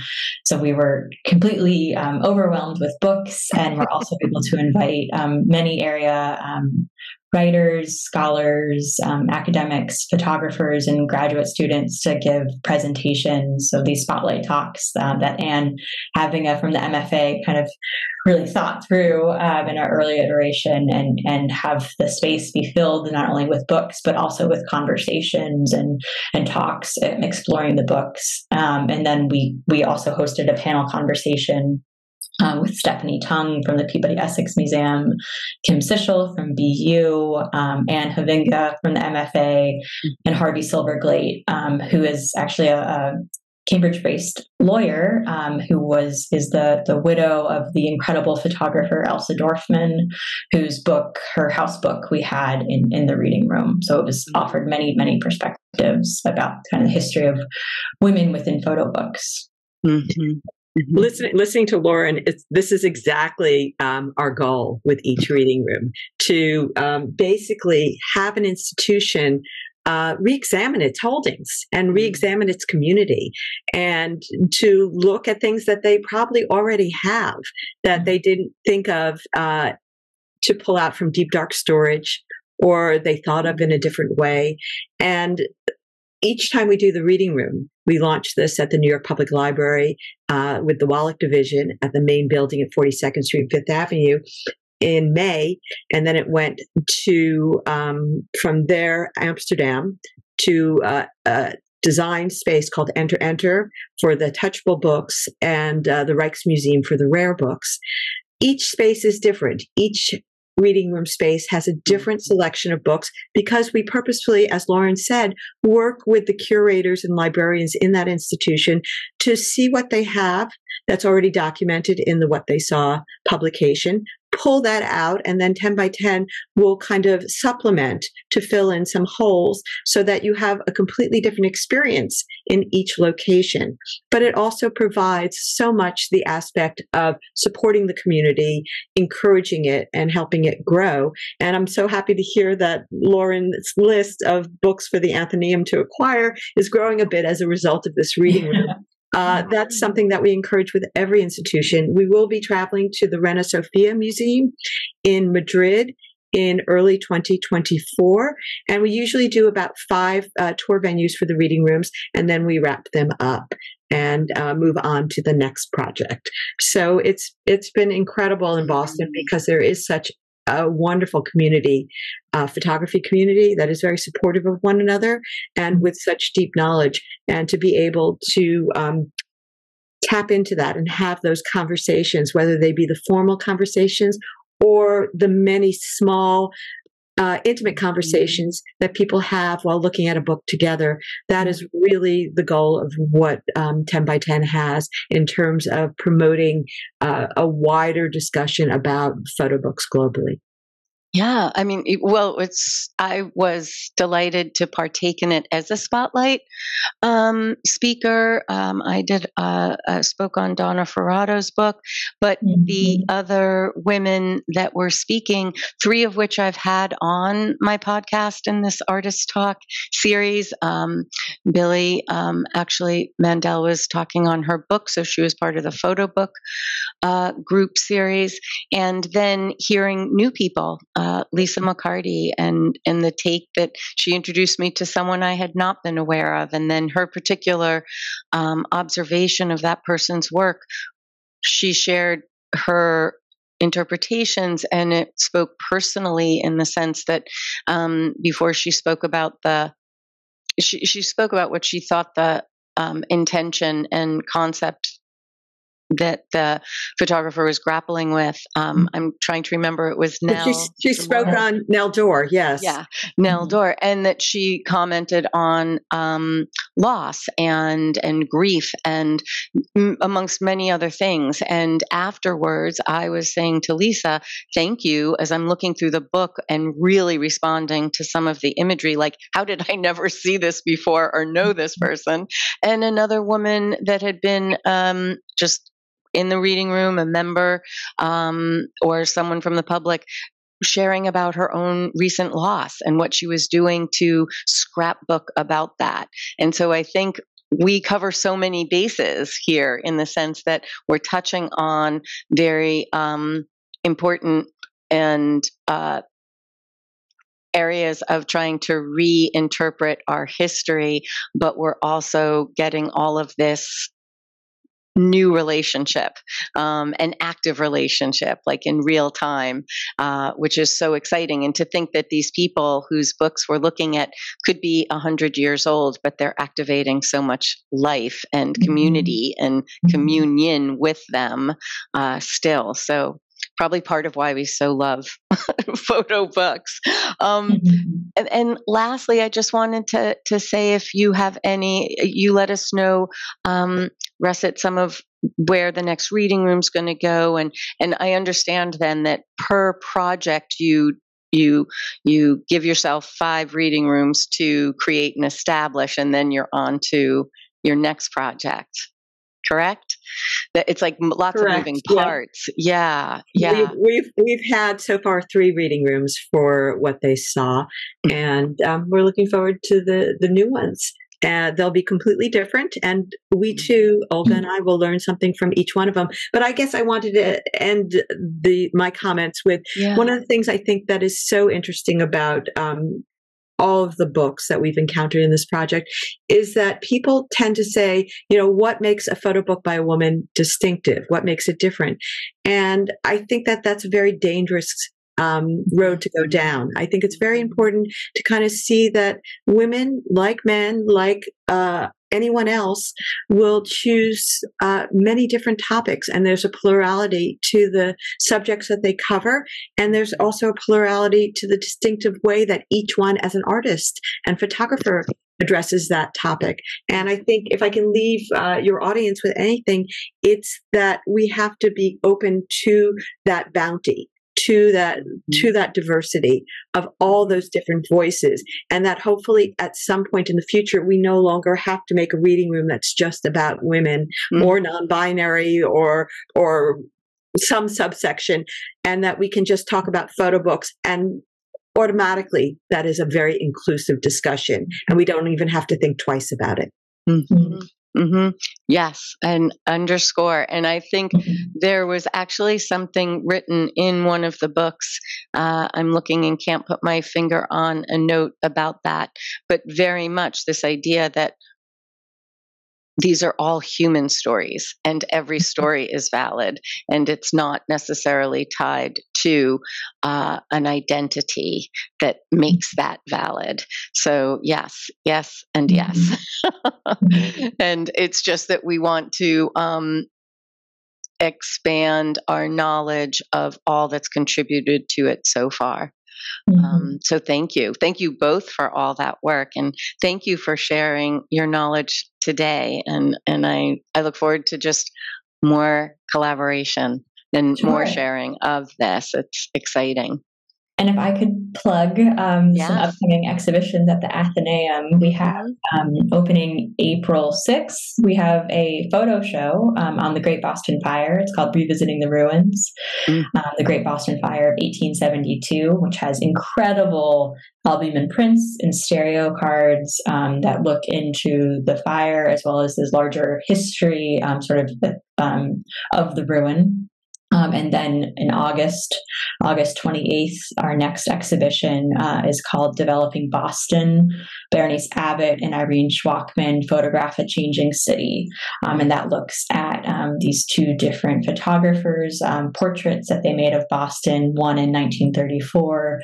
So we were completely, um, overwhelmed with books, and we're also able to invite, um, many area, um, writers, scholars, um, academics, photographers, and graduate students to give presentations. So these spotlight talks um, that Anne Havinga from the M F A kind of really thought through um, in our early iteration, and and have the space be filled not only with books, but also with conversations and and talks and exploring the books. Um, and then we we also hosted a panel conversation Uh, with Stephanie Tung from the Peabody Essex Museum, Kim Sichel from B U, um, Anne Havinga from the M F A, and Harvey Silverglate, um, who is actually a, a Cambridge-based lawyer um, who was is the the widow of the incredible photographer Elsa Dorfman, whose book, her house book, we had in, in the reading room. So it was offered many, many perspectives about kind of the history of women within photo books. Mm-hmm. Mm-hmm. Listening, listening to Lauren, it's, this is exactly um, our goal with each reading room, to um, basically have an institution uh, re-examine its holdings and re-examine its community, and to look at things that they probably already have that they didn't think of uh, to pull out from deep, dark storage, or they thought of in a different way. And each time we do the reading room, we launch this at the New York Public Library uh, with the Wallach Division at the main building at forty-second Street, Fifth Avenue in May. And then it went to, um, from there, Amsterdam to uh, a design space called Enter Enter for the touchable books, and uh, the Rijksmuseum for the rare books. Each space is different. Each reading room space has a different selection of books, because we purposefully, as Lauren said, work with the curators and librarians in that institution to see what they have that's already documented in the What They Saw publication, pull that out, and then ten by ten will kind of supplement to fill in some holes so that you have a completely different experience in each location. But it also provides so much the aspect of supporting the community, encouraging it, and helping it grow. And I'm so happy to hear that Lauren's list of books for the Athenaeum to acquire is growing a bit as a result of this reading room. Uh, that's something that we encourage with every institution. We will be traveling to the Reina Sofia Museum in Madrid in early twenty twenty-four. And we usually do about five uh, tour venues for the reading rooms, and then we wrap them up and uh, move on to the next project. So it's it's been incredible in Boston because there is such a wonderful community, uh, photography community that is very supportive of one another and with such deep knowledge, and to be able to um, tap into that and have those conversations, whether they be the formal conversations or the many small Uh, intimate conversations that people have while looking at a book together. That is really the goal of what um, ten by ten has in terms of promoting uh, a wider discussion about photo books globally. Yeah, I mean, well, it's, I was delighted to partake in it as a spotlight um, speaker. Um, I did uh, uh, spoke on Donna Ferrato's book, but mm-hmm. the other women that were speaking, three of which I've had on my podcast in this Artist Talk series. Um, Billy, um, actually, Mandel was talking on her book, so she was part of the photo book uh, group series, and then hearing new people. Uh, Uh, Lisa McCarty and, and the take that she introduced me to someone I had not been aware of. And then her particular um, observation of that person's work, she shared her interpretations, and it spoke personally in the sense that um, before she spoke about the, she, she spoke about what she thought the um, intention and concept that the photographer was grappling with. Um, I'm trying to remember, it was Nell. She, she spoke on Nell Dorr, yes. Yeah, Nell Dorr. And that she commented on um, loss and and grief and m- amongst many other things. And afterwards, I was saying to Lisa, thank you, as I'm looking through the book and really responding to some of the imagery, like, how did I never see this before or know this person? And another woman that had been um, just in the reading room, a member um, or someone from the public, sharing about her own recent loss and what she was doing to scrapbook about that. And so I think we cover so many bases here in the sense that we're touching on very um, important and uh, areas of trying to reinterpret our history, but we're also getting all of this new relationship, um, an active relationship, like in real time, uh, which is so exciting. And to think that these people whose books we're looking at could be a hundred years old, but they're activating so much life and community and communion with them uh, still. So probably part of why we so love photo books. Um, mm-hmm. and, and lastly, I just wanted to to say, if you have any, you let us know, um, Russet, some of where the next reading room's going to go. And, and I understand then that per project, you You you give yourself five reading rooms to create and establish, and then you're on to your next project. Correct? That it's like lots Correct. of moving parts. Yeah, yeah. yeah. We, we've we've had so far three reading rooms for What They Saw, and um, we're looking forward to the the new ones. Uh, they'll be completely different, and we too, Olga and I, will learn something from each one of them. But I guess I wanted to end the my comments with yeah. one of the things I think that is so interesting about um, all of the books that we've encountered in this project is that people tend to say, you know, what makes a photo book by a woman distinctive? What makes it different? And I think that that's a very dangerous um, road to go down. I think it's very important to kind of see that women, like men, like uh, anyone else, will choose uh, many different topics. And there's a plurality to the subjects that they cover. And there's also a plurality to the distinctive way that each one as an artist and photographer addresses that topic. And I think if I can leave uh, your audience with anything, it's that we have to be open to that bounty, to that, to that diversity of all those different voices. And that hopefully at some point in the future, we no longer have to make a reading room that's just about women mm-hmm. or non-binary or, or some subsection, and that we can just talk about photo books, and automatically that is a very inclusive discussion, and we don't even have to think twice about it. Mm-hmm. Mm-hmm. Yes, and underscore. And I think there was actually something written in one of the books. Uh, I'm looking and can't put my finger on a note about that, but very much this idea that these are all human stories and every story is valid and it's not necessarily tied to uh, an identity that makes that valid. So yes, yes, and yes. And it's just that we want to um, expand our knowledge of all that's contributed to it so far. Mm-hmm. Um, so thank you. Thank you both for all that work. And thank you for sharing your knowledge today. And, and I, I look forward to just more collaboration and sure. more sharing of this. It's exciting. And if I could plug um, yeah. some upcoming exhibitions at the Athenaeum, we have um, opening April sixth, we have a photo show um, on the Great Boston Fire. It's called Revisiting the Ruins, mm-hmm. um, the Great Boston Fire of eighteen seventy-two, which has incredible albumen prints and stereo cards um, that look into the fire, as well as this larger history um, sort of the, um, of the ruin. Um, and then in August, August twenty-eighth, our next exhibition uh, is called Developing Boston, Bernice Abbott and Irene Schwachman Photograph a Changing City. Um, and that looks at um, these two different photographers' um, portraits that they made of Boston, one in nineteen thirty-four,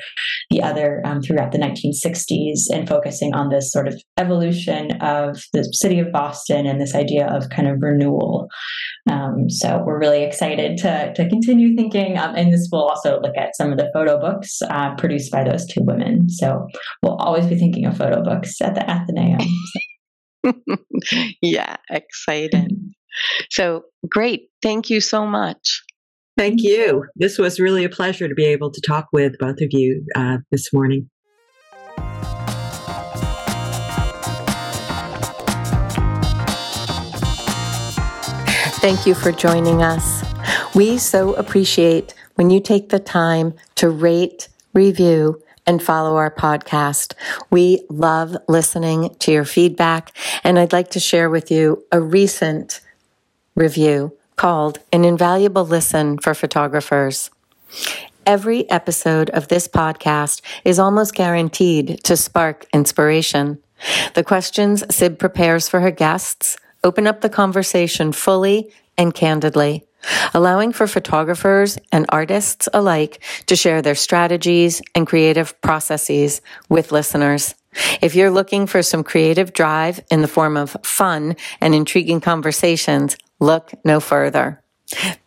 the other um, throughout the nineteen sixties, and focusing on this sort of evolution of the city of Boston and this idea of kind of renewal. Um, so we're really excited to, to continue thinking. Um, and this will also look at some of the photo books uh, produced by those two women. So we'll always be thinking of photo books at the Athenaeum. Yeah, exciting. So great. Thank you so much. Thank you. This was really a pleasure to be able to talk with both of you uh, this morning. Thank you for joining us. We so appreciate when you take the time to rate, review, and follow our podcast. We love listening to your feedback, and I'd like to share with you a recent review called An Invaluable Listen for Photographers. Every episode of this podcast is almost guaranteed to spark inspiration. The questions Sib prepares for her guests open up the conversation fully and candidly, allowing for photographers and artists alike to share their strategies and creative processes with listeners. If you're looking for some creative drive in the form of fun and intriguing conversations, look no further.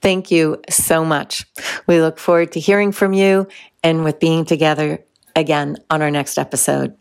Thank you so much. We look forward to hearing from you and with being together again on our next episode.